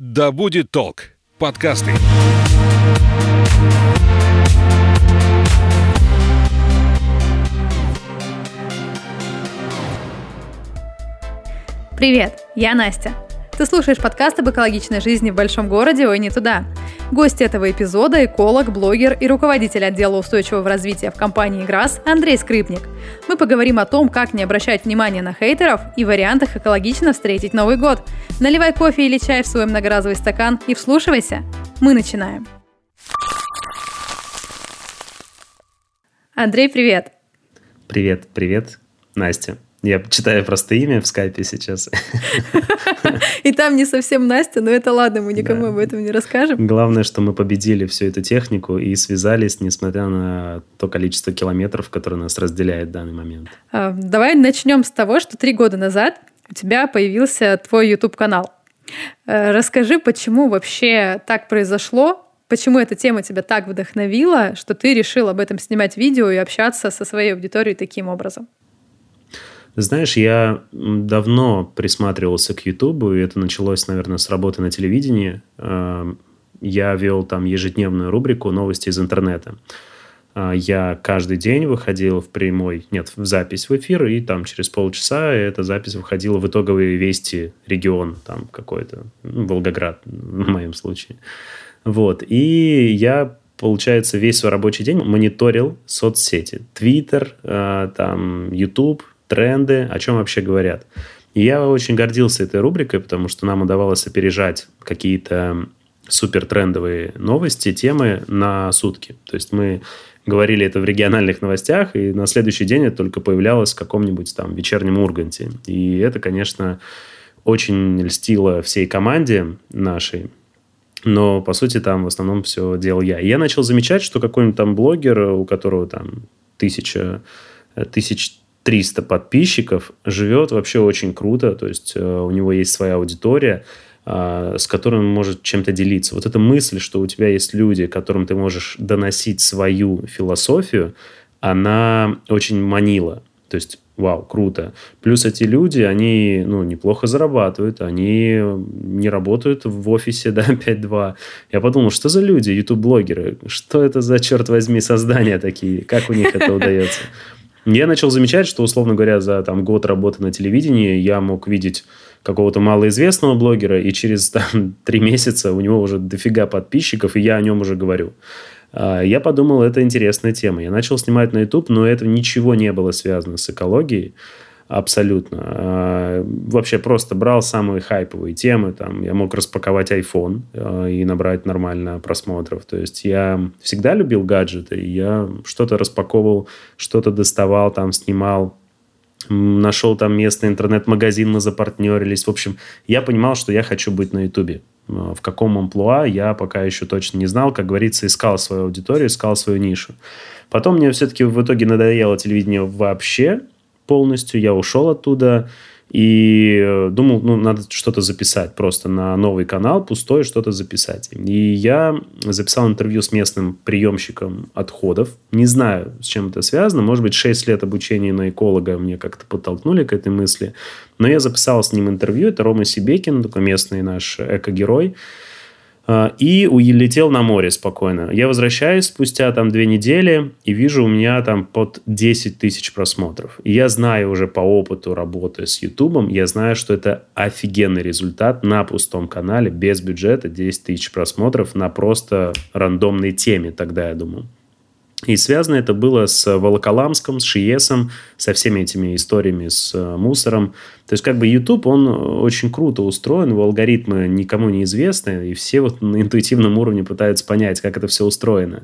Да будет толк. Подкасты. Привет, я Настя. Ты слушаешь подкаст об экологичной жизни в большом городе «Ой, не туда». Гость этого эпизода – эколог, блогер и руководитель отдела устойчивого развития в компании «Грас» Андрей Скрыпник. Мы поговорим о том, как не обращать внимания на хейтеров и вариантах экологично встретить Новый год. Наливай кофе или чай в свой многоразовый стакан и вслушивайся. Мы начинаем. Андрей, привет. Привет, привет, Настя. Я читаю просто имя в скайпе сейчас. И там не совсем Настя, но это ладно, мы никому об этом не расскажем. Главное, что мы победили всю эту технику и связались, несмотря на то количество километров, которое нас разделяет в данный момент. Давай начнем с того, что 3 года назад у тебя появился твой YouTube-канал. Расскажи, почему вообще так произошло, почему эта тема тебя так вдохновила, что ты решил об этом снимать видео и общаться со своей аудиторией таким образом? Знаешь, я давно присматривался к Ютубу, и это началось, наверное, с работы на телевидении. Я вел там ежедневную рубрику «Новости из интернета». Я каждый день выходил в запись в эфир, и там через полчаса эта запись выходила в итоговые вести региона, там какой-то, Волгоград в моем случае. Вот, и я... Получается, весь свой рабочий день мониторил соцсети. Твиттер, там, Ютуб, тренды, о чем вообще говорят. И я очень гордился этой рубрикой, потому что нам удавалось опережать какие-то супертрендовые новости, темы на сутки. То есть мы говорили это в региональных новостях, и на следующий день это только появлялось в каком-нибудь там вечернем Урганте. И это, конечно, очень льстило всей команде нашей. Но, по сути, там в основном все делал я. И я начал замечать, что какой-нибудь там блогер, у которого там 1300 подписчиков, живет вообще очень круто. То есть у него есть своя аудитория, с которой он может чем-то делиться. Вот эта мысль, что у тебя есть люди, которым ты можешь доносить свою философию, она очень манила. То есть вау, круто. Плюс эти люди, они неплохо зарабатывают, они не работают в офисе, 5-2. Я подумал, что за люди, ютуб-блогеры? Что это за, черт возьми, создания такие? Как у них это удается? Я начал замечать, что, условно говоря, за год работы на телевидении я мог видеть какого-то малоизвестного блогера, и через 3 месяца у него уже дофига подписчиков, и я о нем уже говорю. Я подумал, это интересная тема. Я начал снимать на YouTube, но это ничего не было связано с экологией абсолютно. Вообще просто брал самые хайповые темы. Я мог распаковать iPhone и набрать нормально просмотров. То есть я всегда любил гаджеты. Я что-то распаковывал, что-то доставал, снимал. Нашел местный интернет-магазин, мы запартнерились. В общем, я понимал, что я хочу быть на Ютубе. В каком амплуа, я пока еще точно не знал. Как говорится, искал свою аудиторию, искал свою нишу. Потом мне все-таки в итоге надоело телевидение вообще полностью. Я ушел оттуда и думал, надо что-то записать. Просто на новый канал, пустой, что-то записать. И я записал интервью с местным приемщиком отходов. Не знаю, с чем это связано. Может быть, 6 лет обучения на эколога мне как-то подтолкнули к этой мысли. Но я записал с ним интервью. Это Рома Сибекин, такой местный наш экогерой. И улетел на море спокойно. Я возвращаюсь спустя 2 недели и вижу, у меня под 10 тысяч просмотров. И я знаю уже по опыту работы с Ютубом, я знаю, что это офигенный результат на пустом канале, без бюджета, 10 тысяч просмотров на просто рандомной теме, тогда я думал. И связано это было с Волоколамском, с Шиесом, со всеми этими историями с мусором. То есть YouTube, он очень круто устроен, его алгоритмы никому не известны, и все на интуитивном уровне пытаются понять, как это все устроено.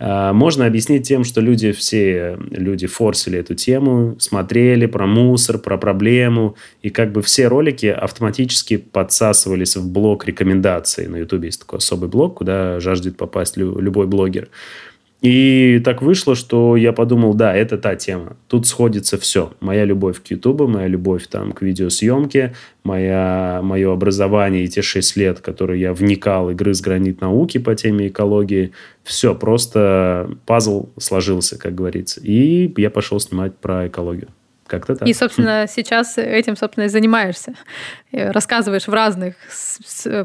Можно объяснить тем, что все люди форсили эту тему, смотрели про мусор, про проблему, и все ролики автоматически подсасывались в блок рекомендаций. На YouTube есть такой особый блок, куда жаждет попасть любой блогер. И так вышло, что я подумал, да, это та тема. Тут сходится все. Моя любовь к Ютубу, моя любовь к видеосъемке, мое образование и те 6 лет, которые я вникал и грыз гранит науки по теме экологии. Все, просто пазл сложился, как говорится. И я пошел снимать про экологию. Как-то так. И, собственно, сейчас этим, собственно, и занимаешься. Рассказываешь в разных,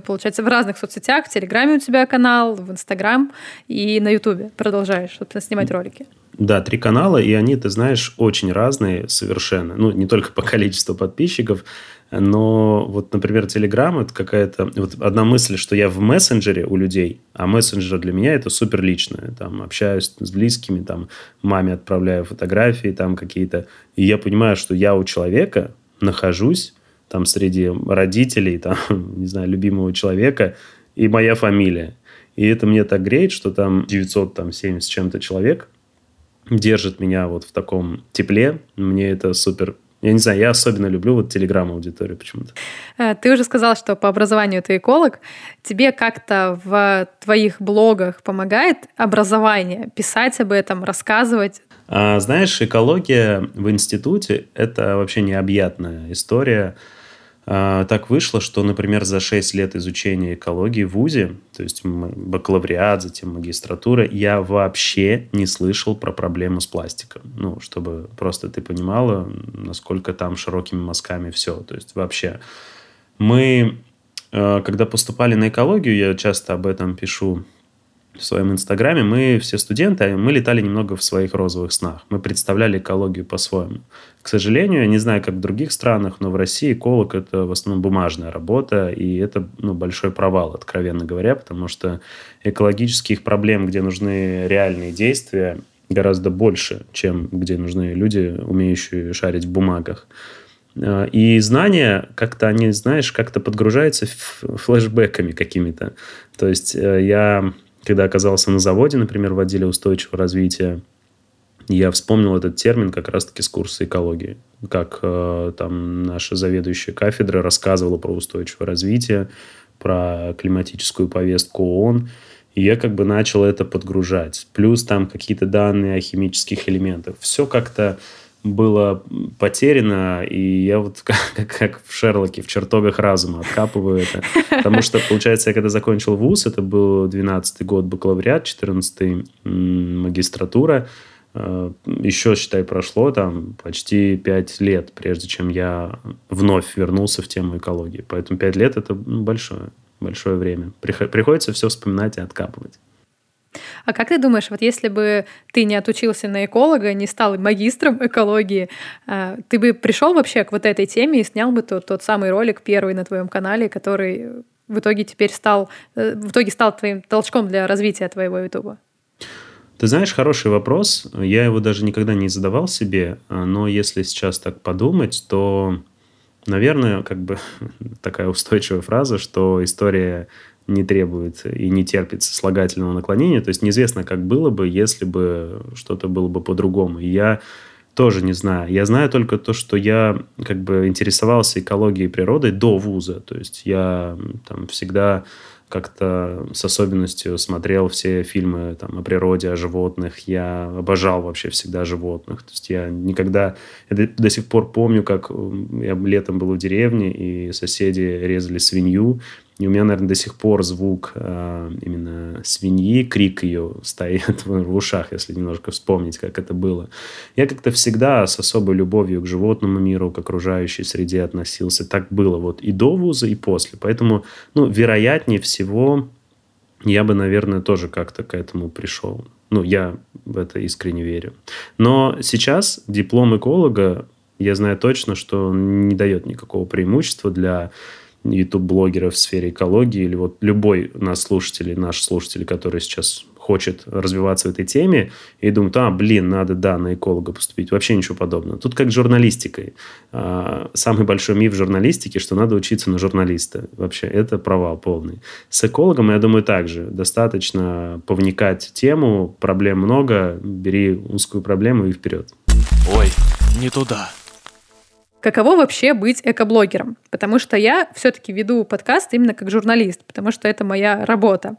получается, в разных соцсетях. В Телеграме у тебя канал, в Инстаграм и на Ютубе продолжаешь, собственно, снимать ролики. Да, 3 канала, и они, ты знаешь, очень разные совершенно. Ну, не только по количеству подписчиков, но вот, например, Telegram – это какая-то... Вот одна мысль, что я в мессенджере у людей, а мессенджер для меня – это супер личное. Там общаюсь с близкими, там маме отправляю фотографии, там какие-то... И я понимаю, что я у человека нахожусь там среди родителей, там, не знаю, любимого человека, и моя фамилия. И это мне так греет, что там 970 с чем-то человек держит меня вот в таком тепле. Мне это супер... Я не знаю, я особенно люблю вот телеграм-аудиторию почему-то. Ты уже сказал, что по образованию ты эколог. Тебе как-то в твоих блогах помогает образование? Писать об этом, рассказывать? А, знаешь, экология в институте – это вообще необъятная история. Так вышло, что, например, за 6 лет изучения экологии в ВУЗе, то есть бакалавриат, затем магистратура, я вообще не слышал про проблему с пластиком. Ну, чтобы просто ты понимала, насколько там широкими мазками все. То есть вообще мы, когда поступали на экологию, я часто об этом пишу в своем инстаграме, мы все студенты, мы летали немного в своих розовых снах. Мы представляли экологию по-своему. К сожалению, я не знаю, как в других странах, но в России эколог – это в основном бумажная работа, и это большой провал, откровенно говоря, потому что экологических проблем, где нужны реальные действия, гораздо больше, чем где нужны люди, умеющие шарить в бумагах. И знания как-то, они, знаешь, как-то подгружаются флешбэками какими-то. То есть я... Когда оказался на заводе, например, в отделе устойчивого развития, я вспомнил этот термин как раз-таки с курса экологии. Как там наша заведующая кафедра рассказывала про устойчивое развитие, про климатическую повестку ООН. И я как бы начал это подгружать. Плюс там какие-то данные о химических элементах. Все как-то было потеряно, и я вот как в Шерлоке, в чертогах разума откапываю это. Потому что, получается, я когда закончил вуз, это был 12-й год бакалавриат, 14-й магистратура. Еще, считай, прошло там почти 5 лет, прежде чем я вновь вернулся в тему экологии. Поэтому 5 лет – это большое время. Приходится все вспоминать и откапывать. А как ты думаешь, вот если бы ты не отучился на эколога, не стал магистром экологии, ты бы пришел вообще к вот этой теме и снял бы тот самый ролик первый на твоем канале, который в итоге теперь стал твоим толчком для развития твоего ютуба? Ты знаешь, хороший вопрос. Я его даже никогда не задавал себе, но если сейчас так подумать, то, наверное, как бы такая устойчивая фраза, что история не требует и не терпит сослагательного наклонения. То есть неизвестно, как было бы, если бы что-то было бы по-другому. И я тоже не знаю. Я знаю только то, что я как бы интересовался экологией и природой до вуза. То есть я там всегда как-то с особенностью смотрел все фильмы там, о природе, о животных. Я обожал вообще всегда животных. То есть я никогда... Я до сих пор помню, как я летом был в деревне, и соседи резали свинью. И у меня, наверное, до сих пор звук именно свиньи, крик ее стоит в ушах, если немножко вспомнить, как это было. Я как-то всегда с особой любовью к животному миру, к окружающей среде относился. Так было вот и до вуза, и после. Поэтому, вероятнее всего, я бы, наверное, тоже как-то к этому пришел. Я в это искренне верю. Но сейчас диплом эколога, я знаю точно, что он не дает никакого преимущества для... YouTube-блогеров в сфере экологии, или вот любой наш слушатель, который сейчас хочет развиваться в этой теме, и думает, надо, на эколога поступить. Вообще ничего подобного. Тут как с журналистикой. Самый большой миф в журналистике, что надо учиться на журналиста. Вообще это провал полный. С экологом, я думаю, так же. Достаточно повникать в тему, проблем много, бери узкую проблему и вперед. Ой, не туда. Каково вообще быть экоблогером? Потому что я все-таки веду подкаст именно как журналист, потому что это моя работа.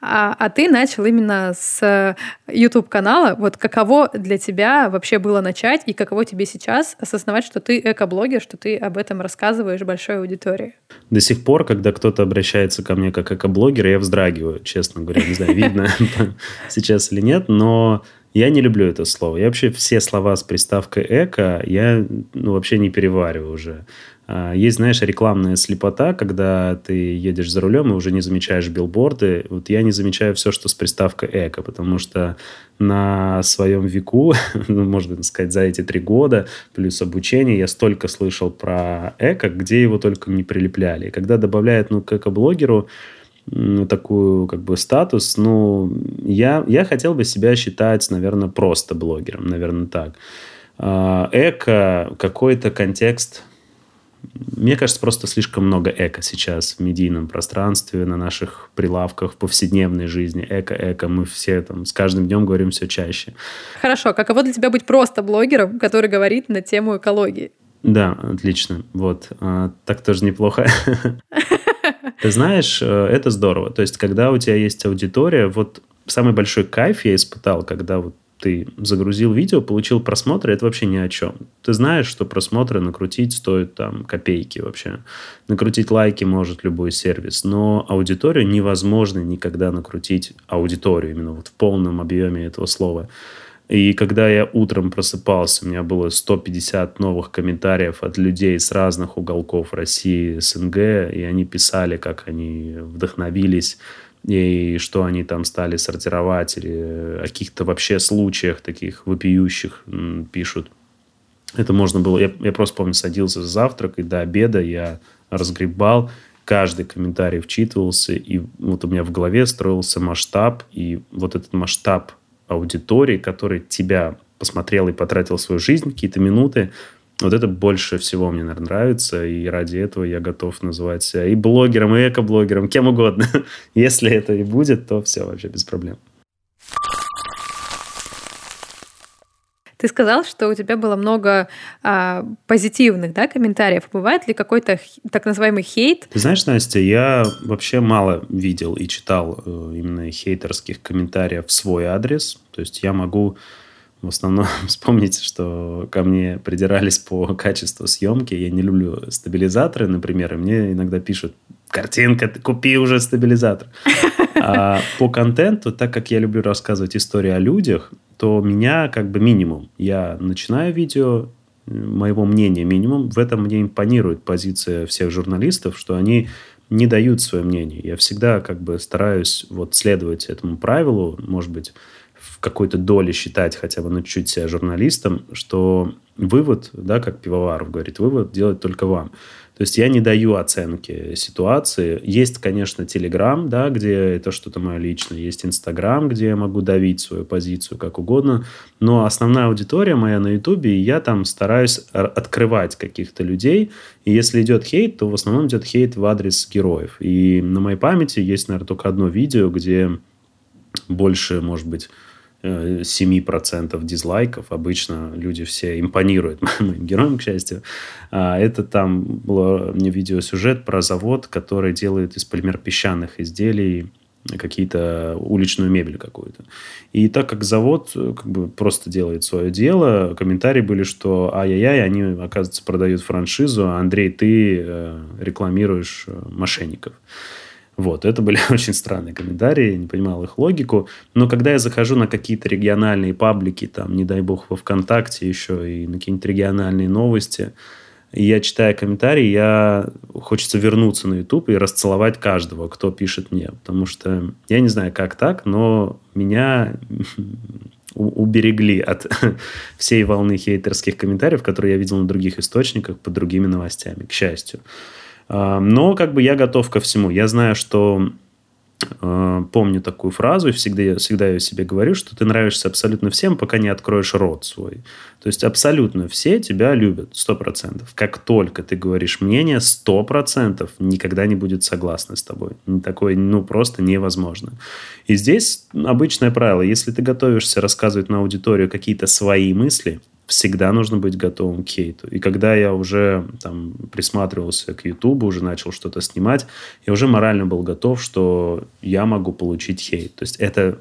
А ты начал именно с YouTube-канала. Вот каково для тебя вообще было начать и каково тебе сейчас осознавать, что ты экоблогер, что ты об этом рассказываешь большой аудитории? До сих пор, когда кто-то обращается ко мне как экоблогер, я вздрагиваю, честно говоря. Не знаю, видно сейчас или нет, но... Я не люблю это слово. Я вообще все слова с приставкой «эко» я вообще не перевариваю уже. Есть, знаешь, рекламная слепота, когда ты едешь за рулем и уже не замечаешь билборды. Вот я не замечаю все, что с приставкой «эко», потому что на своем веку, можно сказать, за эти 3 года, плюс обучение, я столько слышал про «эко», где его только не прилепляли. И когда добавляют к «эко-блогеру», такую статус, я хотел бы себя считать, наверное, просто блогером, наверное, так. Эко, какой-то контекст... Мне кажется, просто слишком много эко сейчас в медийном пространстве, на наших прилавках, в повседневной жизни. Эко. Мы все с каждым днем говорим все чаще. Хорошо. Каково для тебя быть просто блогером, который говорит на тему экологии? Да, отлично. Вот. Так тоже неплохо. Ты знаешь, это здорово. То есть, когда у тебя есть аудитория, самый большой кайф я испытал, когда ты загрузил видео, получил просмотры, это вообще ни о чем. Ты знаешь, что просмотры накрутить стоит копейки вообще. Накрутить лайки может любой сервис, но аудиторию невозможно никогда накрутить, аудиторию именно в полном объеме этого слова. И когда я утром просыпался, у меня было 150 новых комментариев от людей с разных уголков России, СНГ, и они писали, как они вдохновились, и что они стали сортировать, или о каких-то вообще случаях таких вопиющих пишут. Это можно было... Я просто помню, садился за завтрак, и до обеда я разгребал, каждый комментарий вчитывался, и у меня в голове строился масштаб, и этот масштаб аудитории, который тебя посмотрел и потратил свою жизнь, какие-то минуты, это больше всего мне, наверное, нравится, и ради этого я готов называть себя и блогером, и эко-блогером, кем угодно. Если это и будет, то все, вообще без проблем. Ты сказал, что у тебя было много позитивных комментариев. Бывает ли какой-то так называемый хейт? Ты знаешь, Настя, я вообще мало видел и читал именно хейтерских комментариев в свой адрес. То есть я могу... В основном вспомнить, что ко мне придирались по качеству съемки. Я не люблю стабилизаторы, например, и мне иногда пишут: «Картинка, ты купи уже стабилизатор». А по контенту, так как я люблю рассказывать истории о людях, то меня минимум. Я начинаю видео, моего мнения минимум. В этом мне импонирует позиция всех журналистов, что они не дают свое мнение. Я всегда стараюсь следовать этому правилу, может быть, в какой-то доле считать хотя бы чуть себя журналистом, что вывод, как Пивоваров говорит, вывод делать только вам. То есть я не даю оценки ситуации. Есть, конечно, Telegram, где это что-то мое личное. Есть Инстаграм, где я могу давить свою позицию как угодно. Но основная аудитория моя на Ютубе, и я стараюсь открывать каких-то людей. И если идет хейт, то в основном идет хейт в адрес героев. И на моей памяти есть, наверное, только одно видео, где больше, может быть, 7% дизлайков. Обычно люди все импонируют моим героям, к счастью. Это было видеосюжет про завод, который делает из полимерпесчаных изделий какие-то уличную мебель какую-то. И так как завод просто делает свое дело, комментарии были, что ай-яй-яй, они, оказывается, продают франшизу, а Андрей, ты рекламируешь мошенников. Это были очень странные комментарии, я не понимал их логику. Но когда я захожу на какие-то региональные паблики, не дай бог, во ВКонтакте еще, и на какие-нибудь региональные новости, и я читаю комментарии, хочется вернуться на YouTube и расцеловать каждого, кто пишет мне. Потому что я не знаю, как так, но меня уберегли от всей волны хейтерских комментариев, которые я видел на других источниках под другими новостями, к счастью. Но я готов ко всему. Я знаю, что помню такую фразу, и всегда я себе говорю, что ты нравишься абсолютно всем, пока не откроешь рот свой. То есть абсолютно все тебя любят, 100%. Как только ты говоришь мнение, 100% никогда не будет согласны с тобой. Такое, просто невозможно. И здесь обычное правило. Если ты готовишься рассказывать на аудиторию какие-то свои мысли, всегда нужно быть готовым к хейту. И когда я уже присматривался к Ютубу, уже начал что-то снимать, я уже морально был готов, что я могу получить хейт. То есть это,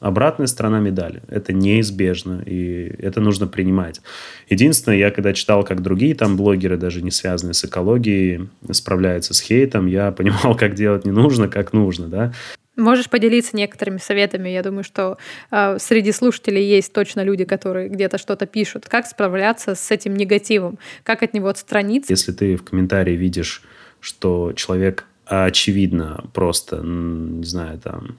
обратная сторона медали. Это неизбежно, и это нужно принимать. Единственное, я когда читал, как другие блогеры, даже не связанные с экологией, справляются с хейтом, я понимал, как делать не нужно, как нужно, Можешь поделиться некоторыми советами? Я думаю, что среди слушателей есть точно люди, которые где-то что-то пишут. Как справляться с этим негативом? Как от него отстраниться? Если ты в комментарии видишь, что человек очевидно просто, не знаю, там,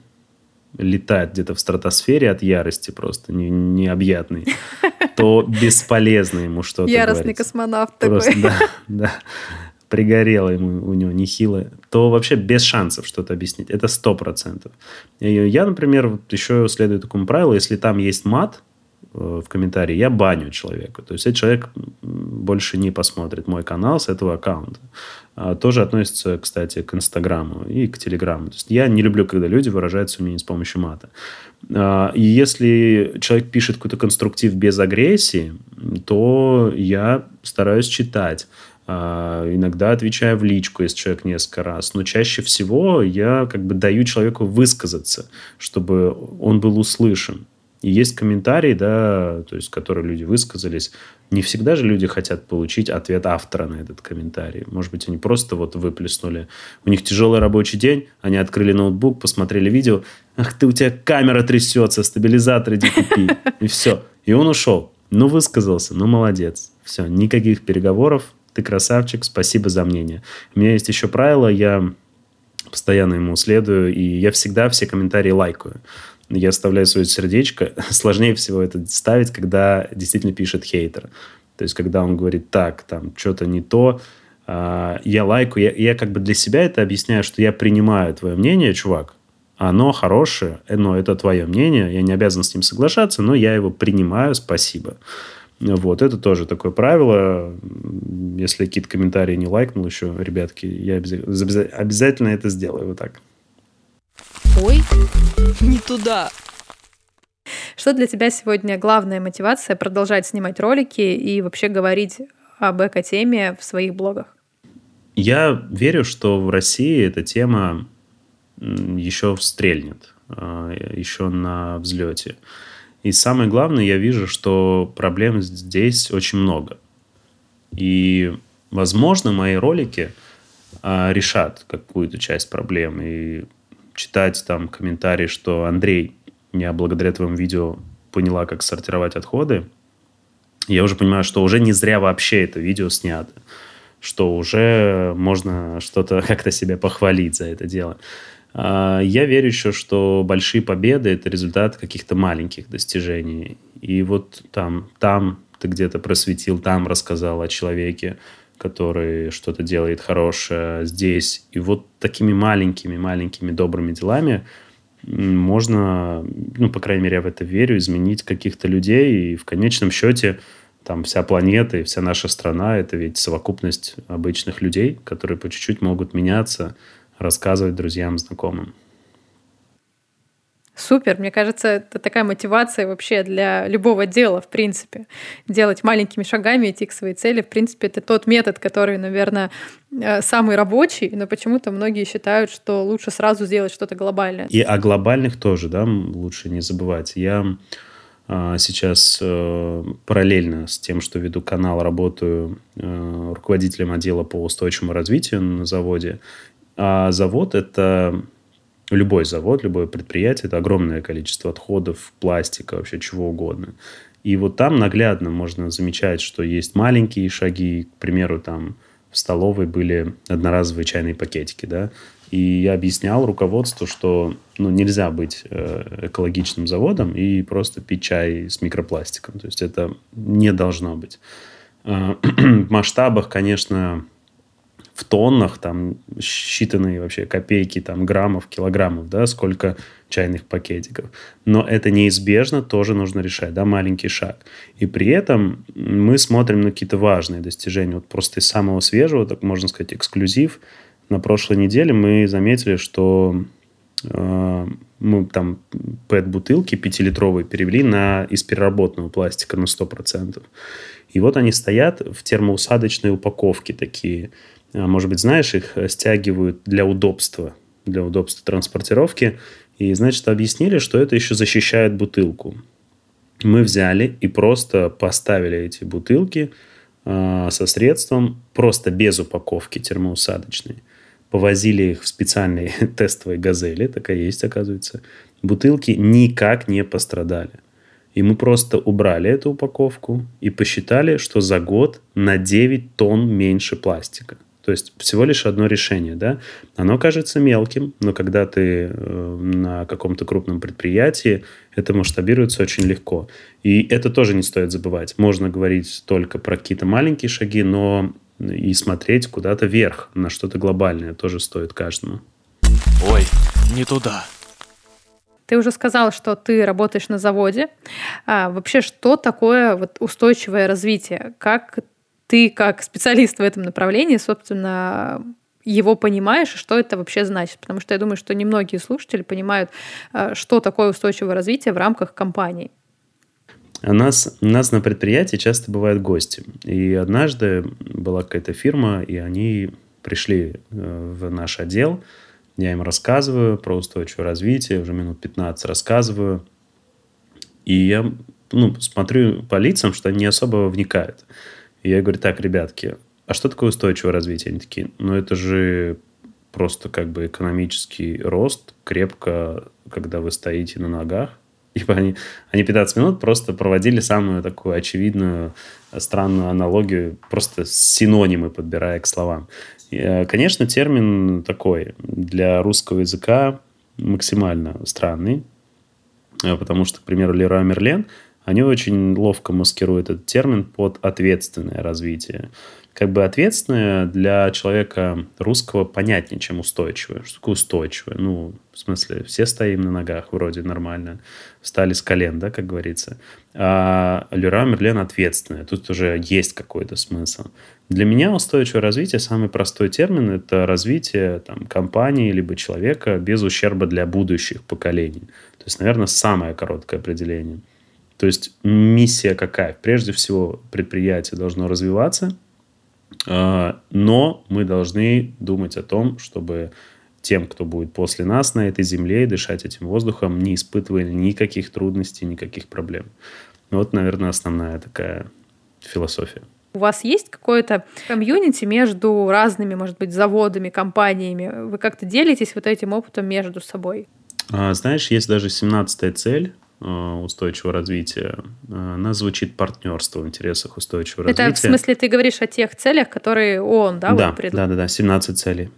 летает где-то в стратосфере от ярости просто, необъятный, то бесполезно ему что-то говорить. Яростный космонавт такой. Да. Пригорело ему, у него нехило, то вообще без шансов что-то объяснить. Это 100%. Я, например, еще следую такому правилу, если там есть мат в комментарии, я баню человека. То есть этот человек больше не посмотрит мой канал с этого аккаунта. Тоже относится, кстати, к Инстаграму и к Телеграму. То есть я не люблю, когда люди выражают свое мнение с помощью мата. И если человек пишет какой-то конструктив без агрессии, то я стараюсь читать. Иногда отвечаю в личку, если человек несколько раз. Но чаще всего я как бы даю человеку высказаться, чтобы он был услышан. И есть комментарии, да, то есть, которые люди высказались. Не всегда же люди хотят получить ответ автора на этот комментарий. Может быть, они просто вот выплеснули. У них тяжелый рабочий день, они открыли ноутбук, посмотрели видео. Ах ты, у тебя камера трясется, стабилизатор иди купи. И все. И он ушел. Ну, высказался, ну, молодец. Все, никаких переговоров. Ты красавчик, спасибо за мнение. У меня есть еще правило, я постоянно ему следую, и я всегда все комментарии лайкаю. Я оставляю свое сердечко. Сложнее всего это ставить, когда действительно пишет хейтер. То есть, когда он говорит, так, там, что-то не то, я лайкаю. Я как бы для себя это объясняю, что я принимаю твое мнение, чувак. Оно хорошее, но это твое мнение. Я не обязан с ним соглашаться, но я его принимаю, спасибо. Вот, это тоже такое правило. Если какие-то комментарии не лайкнул еще, ребятки, я обязательно это сделаю вот так. Ой, не туда. Что для тебя сегодня главная мотивация продолжать снимать ролики и вообще говорить об экотеме в своих блогах? Я верю, что в России эта тема еще стрельнет, еще на взлете. И самое главное, я вижу, что проблем здесь очень много. И, возможно, мои ролики решат какую-то часть проблем. И читать там комментарии, что «Андрей, я благодаря твоему видео поняла, как сортировать отходы», я уже понимаю, что уже не зря вообще это видео снято, что уже можно что-то как-то себя похвалить за это дело. Я верю еще, что большие победы – это результат каких-то маленьких достижений. И вот там ты где-то просветил, там рассказал о человеке, который что-то делает хорошее здесь. И вот такими маленькими добрыми делами можно, ну, по крайней мере, я в это верю, изменить каких-то людей. И в конечном счете там вся планета и вся наша страна – это ведь совокупность обычных людей, которые по чуть-чуть могут меняться, рассказывать друзьям, знакомым. Супер! Мне кажется, это такая мотивация вообще для любого дела, в принципе. Делать маленькими шагами, идти к своей цели. В принципе, это тот метод, который, наверное, самый рабочий, но почему-то многие считают, что лучше сразу сделать что-то глобальное. И о глобальных тоже, да, лучше не забывать. Я сейчас параллельно с тем, что веду канал, работаю руководителем отдела по устойчивому развитию на заводе. А завод – это любой завод, любое предприятие. Это огромное количество отходов, пластика, вообще чего угодно. И вот там наглядно можно замечать, что есть маленькие шаги. К примеру, там в столовой были одноразовые чайные пакетики, да. И я объяснял руководству, что нельзя быть экологичным заводом и просто пить чай с микропластиком. То есть это не должно быть. В масштабах, конечно... В тоннах, там, считанные вообще копейки, там, граммов, килограммов, да, сколько чайных пакетиков. Но это неизбежно, тоже нужно решать, да, маленький шаг. И при этом мы смотрим на какие-то важные достижения. Вот просто из самого свежего, так можно сказать, эксклюзив. На прошлой неделе мы заметили, что мы там пэт-бутылки 5-литровые перевели из переработанного пластика на 100%. И вот они стоят в термоусадочной упаковке такие. Может быть, знаешь, их стягивают для удобства транспортировки. И, значит, объяснили, что это еще защищает бутылку. Мы взяли и просто поставили эти бутылки со средством, просто без упаковки термоусадочной. Повозили их в специальные тестовые газели, такая есть, оказывается. Бутылки никак не пострадали. И мы просто убрали эту упаковку и посчитали, что за год на 9 тонн меньше пластика. То есть всего лишь одно решение, да? Оно кажется мелким, но когда ты на каком-то крупном предприятии, это масштабируется очень легко. И это тоже не стоит забывать. Можно говорить только про какие-то маленькие шаги, но и смотреть куда-то вверх, на что-то глобальное тоже стоит каждому. Ой, не туда. Ты уже сказал, что ты работаешь на заводе. А вообще, что такое вот устойчивое развитие? Как ты, как специалист в этом направлении, собственно, его понимаешь, и что это вообще значит? Потому что я думаю, что немногие слушатели понимают, что такое устойчивое развитие в рамках компании. У нас на предприятии часто бывают гости. И однажды была какая-то фирма, и они пришли в наш отдел. Я им рассказываю про устойчивое развитие, уже минут 15 рассказываю. И я смотрю по лицам, что они не особо вникают. И я говорю: так, ребятки, а что такое устойчивое развитие? Они такие: это же просто экономический рост, крепко, когда вы стоите на ногах. Типа они 15 минут просто проводили самую такую очевидную, странную аналогию, просто синонимы подбирая к словам. И, конечно, термин такой для русского языка максимально странный, потому что, к примеру, Леруа Мерлен, они очень ловко маскируют этот термин под ответственное развитие. Ответственное для человека русского понятнее, чем устойчивое. Что такое устойчивое? В смысле, все стоим на ногах, вроде нормально. Встали с колен, да, как говорится. А Леруа Мерлен ответственное. Тут уже есть какой-то смысл. Для меня устойчивое развитие, самый простой термин, это развитие компании либо человека без ущерба для будущих поколений. То есть, наверное, самое короткое определение. То есть миссия какая? Прежде всего, предприятие должно развиваться, но мы должны думать о том, чтобы тем, кто будет после нас на этой земле и дышать этим воздухом, не испытывали никаких трудностей, никаких проблем. Наверное, основная такая философия. У вас есть какое-то комьюнити между разными, может быть, заводами, компаниями? Вы как-то делитесь этим опытом между собой? Знаешь, есть даже 17-я цель устойчивого развития. Она звучит: партнерство в интересах устойчивого развития. Это в смысле ты говоришь о тех целях, которые ООН, да? Да, вот, да, 17 целей.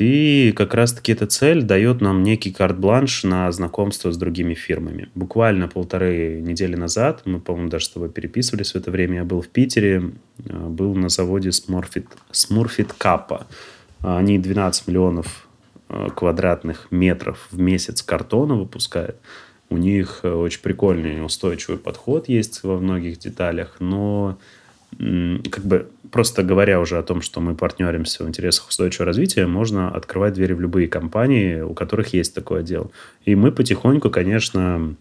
И как раз-таки эта цель дает нам некий карт-бланш на знакомство с другими фирмами. Буквально 1,5 недели назад, мы, по-моему, даже с тобой переписывались в это время, я был в Питере, был на заводе Smurfit Kappa. Они 12 миллионов квадратных метров в месяц картона выпускают. У них очень прикольный устойчивый подход есть во многих деталях, но просто говоря уже о том, что мы партнеримся в интересах устойчивого развития, можно открывать двери в любые компании, у которых есть такой отдел. И мы потихоньку, конечно,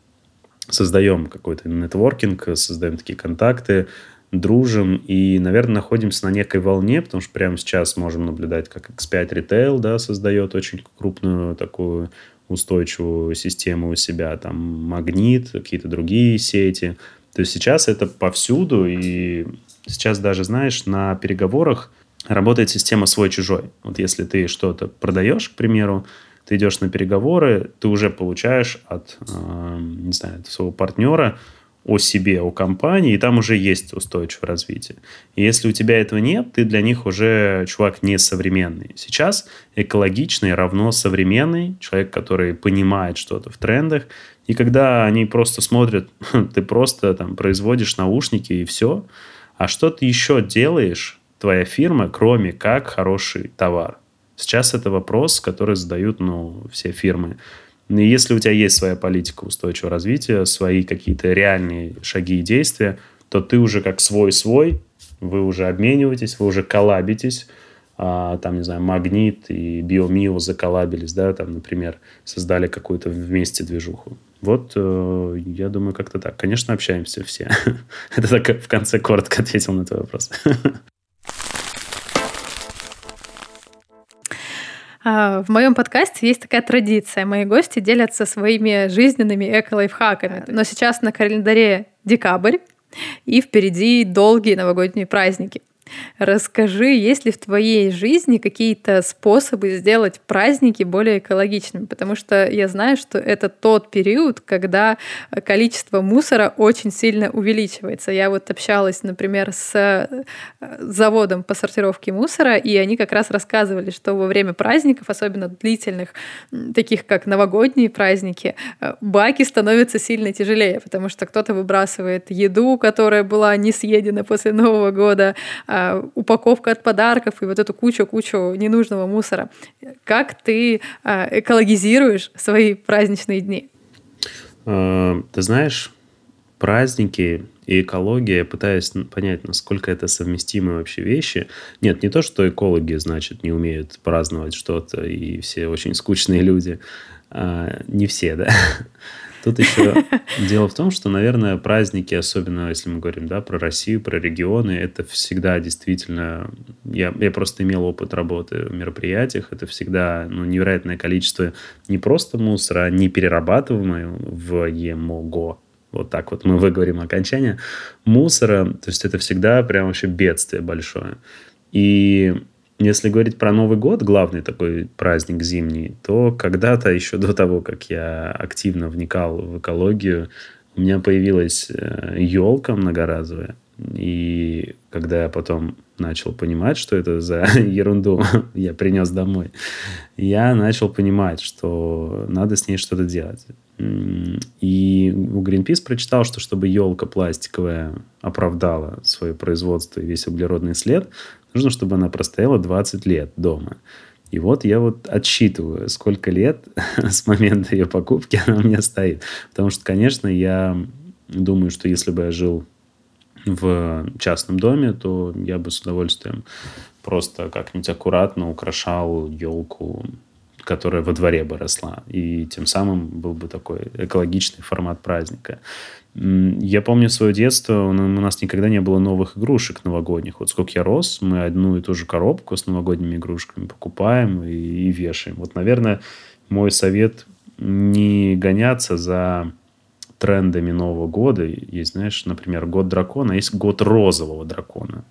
создаем какой-то нетворкинг, создаем такие контакты, дружим и, наверное, находимся на некой волне, потому что прямо сейчас можем наблюдать, как X5 Retail, да, создает очень крупную такую устойчивую систему у себя, Магнит, какие-то другие сети. То есть сейчас это повсюду, и сейчас даже, знаешь, на переговорах работает система свой-чужой. Если ты что-то продаешь, к примеру, ты идешь на переговоры, ты уже получаешь от, от своего партнера о себе, о компании, и там уже есть устойчивое развитие. И если у тебя этого нет, ты для них уже чувак не современный. Сейчас экологичный равно современный, человек, который понимает что-то в трендах. И когда они просто смотрят, ты просто производишь наушники и все, а что ты еще делаешь, твоя фирма, кроме как хороший товар? Сейчас это вопрос, который задают все фирмы. И если у тебя есть своя политика устойчивого развития, свои какие-то реальные шаги и действия, то ты уже как свой-свой, вы уже обмениваетесь, вы уже коллабитесь. Магнит и Биомио заколлабились, да, например, создали какую-то вместе движуху. Я думаю, как-то так. Конечно, общаемся все. Это так в конце коротко ответил на твой вопрос. В моем подкасте есть такая традиция. Мои гости делятся своими жизненными эко-лайфхаками. Но сейчас на календаре декабрь, и впереди долгие новогодние праздники. Расскажи, есть ли в твоей жизни какие-то способы сделать праздники более экологичными? Потому что я знаю, что это тот период, когда количество мусора очень сильно увеличивается. Я вот общалась, например, с заводом по сортировке мусора, и они как раз рассказывали, что во время праздников, особенно длительных, таких как новогодние праздники, баки становятся сильно тяжелее, потому что кто-то выбрасывает еду, которая была не съедена после Нового года, упаковка от подарков и вот эту кучу ненужного мусора. Как ты экологизируешь свои праздничные дни? Ты знаешь, праздники и экология, я пытаюсь понять, насколько это совместимые вообще вещи. Нет, не то, что экологи, значит, не умеют праздновать что-то, и все очень скучные люди. Не все, да? Тут еще дело в том, что, наверное, праздники, особенно если мы говорим, да, про Россию, про регионы, это всегда действительно... Я просто имел опыт работы в мероприятиях. Это всегда невероятное количество не просто мусора, а неперерабатываемого. Вот так вот мы выговорим окончание. Мусора, то есть это всегда прям вообще бедствие большое. И... Если говорить про Новый год, главный такой праздник зимний, то когда-то, еще до того, как я активно вникал в экологию, у меня появилась елка многоразовая. И когда я потом начал понимать, что это за ерунду я принес домой, я начал понимать, что надо с ней что-то делать. И у Greenpeace прочитал, что чтобы елка пластиковая оправдала свое производство и весь углеродный след, нужно, чтобы она простояла 20 лет дома. И вот я вот отсчитываю, сколько лет с момента ее покупки она у меня стоит. Потому что, конечно, я думаю, что если бы я жил в частном доме, то я бы с удовольствием просто как-нибудь аккуратно украшал елку, которая во дворе бы росла. И тем самым был бы такой экологичный формат праздника. Я помню свое детство, у нас никогда не было новых игрушек новогодних. Вот сколько я рос, мы одну и ту же коробку с новогодними игрушками покупаем и вешаем. Вот, наверное, мой совет не гоняться за трендами Нового года. Есть, знаешь, например, год дракона, есть год розового дракона.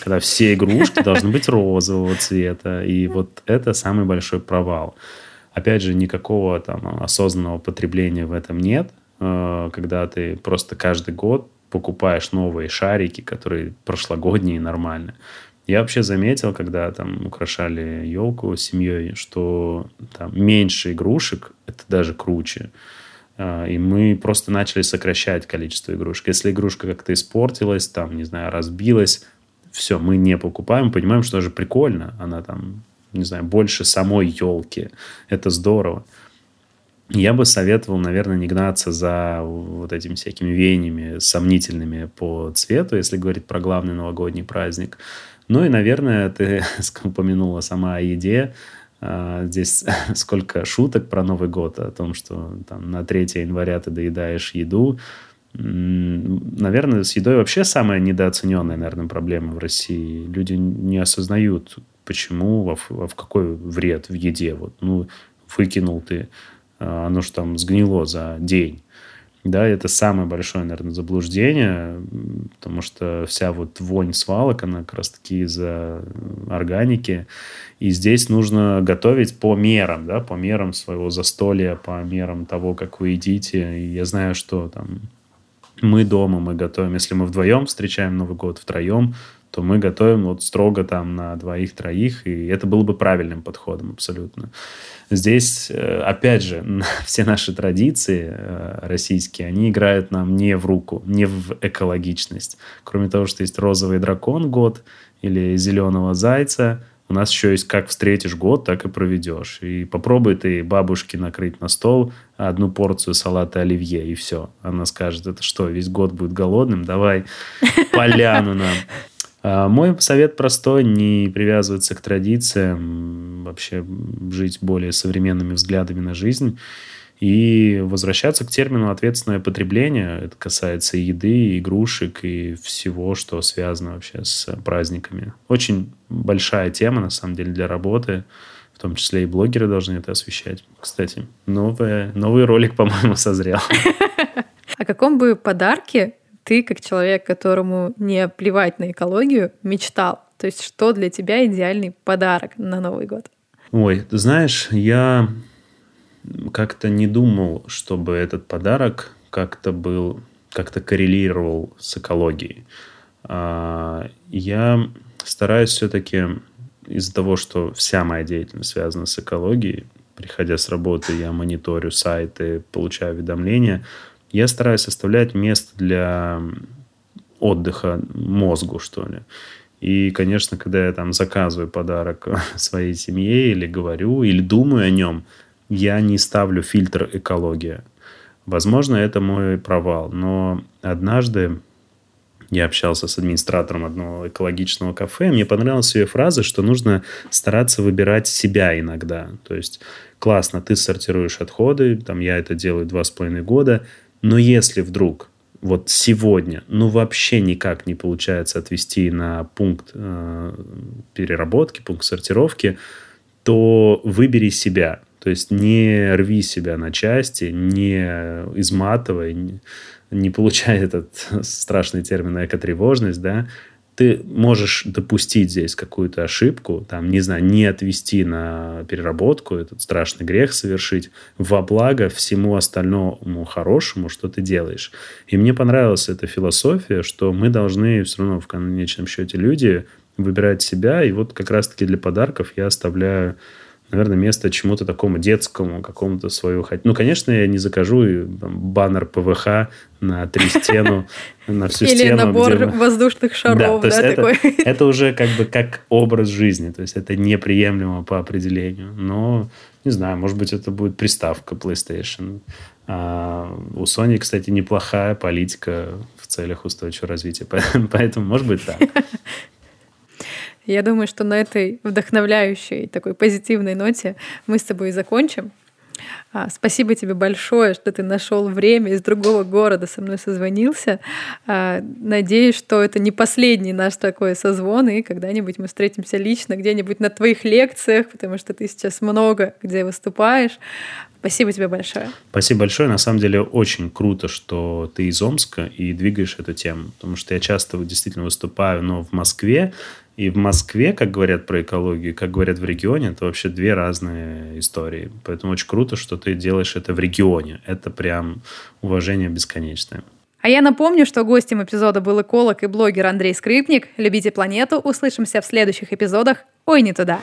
Когда все игрушки должны быть розового цвета. И вот это самый большой провал. Опять же, никакого там осознанного потребления в этом нет. Когда ты просто каждый год покупаешь новые шарики, которые прошлогодние нормально. Я вообще заметил, когда там украшали елку с семьей, что там меньше игрушек, это даже круче. И мы просто начали сокращать количество игрушек. Если игрушка как-то испортилась, там, не знаю, разбилась, все, мы не покупаем, понимаем, что даже прикольно. Она там, не знаю, больше самой елки. Это здорово. Я бы советовал, наверное, не гнаться за вот этими всякими веяниями сомнительными по цвету, если говорить про главный новогодний праздник. Ну и, наверное, ты упомянула сама о еде. Здесь сколько шуток про Новый год, о том, что там, на 3 января ты доедаешь еду. Наверное, с едой вообще самая недооцененная, наверное, проблема в России. Люди не осознают, почему, в какой вред в еде. Вот, выкинул ты, оно же там сгнило за день. Да, это самое большое, наверное, заблуждение, потому что вся вот вонь свалок, она как раз-таки из-за органики. И здесь нужно готовить по мерам, да, по мерам своего застолья, по мерам того, как вы едите. И я знаю, что там мы дома, мы готовим. Если мы вдвоем встречаем Новый год, втроем, то мы готовим вот строго там на 2-3, и это было бы правильным подходом абсолютно. Здесь, опять же, все наши традиции российские, они играют нам не в руку, не в экологичность. Кроме того, что есть розовый дракон год или зеленого зайца, у нас еще есть как встретишь год, так и проведешь. И попробуй ты бабушке накрыть на стол одну порцию салата оливье, и все. Она скажет, это что, весь год будет голодным? Давай поляну нам. Мой совет простой, не привязываться к традициям, вообще жить более современными взглядами на жизнь и возвращаться к термину «ответственное потребление». Это касается и еды, и игрушек, и всего, что связано вообще с праздниками. Очень большая тема, на самом деле, для работы, в том числе и блогеры должны это освещать. Кстати, новый ролик, по-моему, созрел. О каком бы подарке ты, как человек, которому не плевать на экологию, мечтал? То есть что для тебя идеальный подарок на Новый год? Ой, ты знаешь, я как-то не думал, чтобы этот подарок как-то коррелировал с экологией. Я стараюсь все-таки из-за того, что вся моя деятельность связана с экологией, приходя с работы, я мониторю сайты, получаю уведомления, я стараюсь оставлять место для отдыха мозгу, что ли. И, конечно, когда я там заказываю подарок своей семье или говорю, или думаю о нем, я не ставлю фильтр экология. Возможно, это мой провал, но однажды я общался с администратором одного экологичного кафе, и мне понравилась ее фраза, что нужно стараться выбирать себя иногда. То есть классно, ты сортируешь отходы, там я это делаю 2,5 года, но если вдруг вот сегодня, ну вообще никак не получается отвезти на пункт переработки, пункт сортировки, то выбери себя. То есть не рви себя на части, не изматывай, не получай этот страшный термин экотревожность, да. Ты можешь допустить здесь какую-то ошибку, там, не знаю, не отвести на переработку, этот страшный грех совершить, во благо всему остальному хорошему, что ты делаешь. И мне понравилась эта философия, что мы должны все равно в конечном счете люди выбирать себя. И вот как раз-таки для подарков я оставляю, наверное, место чему-то такому детскому, какому-то свою... Ну, конечно, я не закажу баннер ПВХ на 3 стену, на всю стену. Или набор воздушных шаров, да, такой. Это уже как бы как образ жизни, то есть это неприемлемо по определению. Но, не знаю, может быть, это будет приставка PlayStation. А у Sony, кстати, неплохая политика в целях устойчивого развития, поэтому, может быть, так. Я думаю, что на этой вдохновляющей, такой позитивной ноте мы с тобой и закончим. Спасибо тебе большое, что ты нашел время, из другого города со мной созвонился. Надеюсь, что это не последний наш такой созвон, и когда-нибудь мы встретимся лично где-нибудь на твоих лекциях, потому что ты сейчас много где выступаешь. Спасибо тебе большое. Спасибо большое. На самом деле очень круто, что ты из Омска и двигаешь эту тему, потому что я часто действительно выступаю, но в Москве. И в Москве, как говорят про экологию, как говорят в регионе, это вообще две разные истории. Поэтому очень круто, что ты делаешь это в регионе. Это прям уважение бесконечное. А я напомню, что гостем эпизода был эколог и блогер Андрей Скрыпник. Любите планету. Услышимся в следующих эпизодах. Ой, не туда.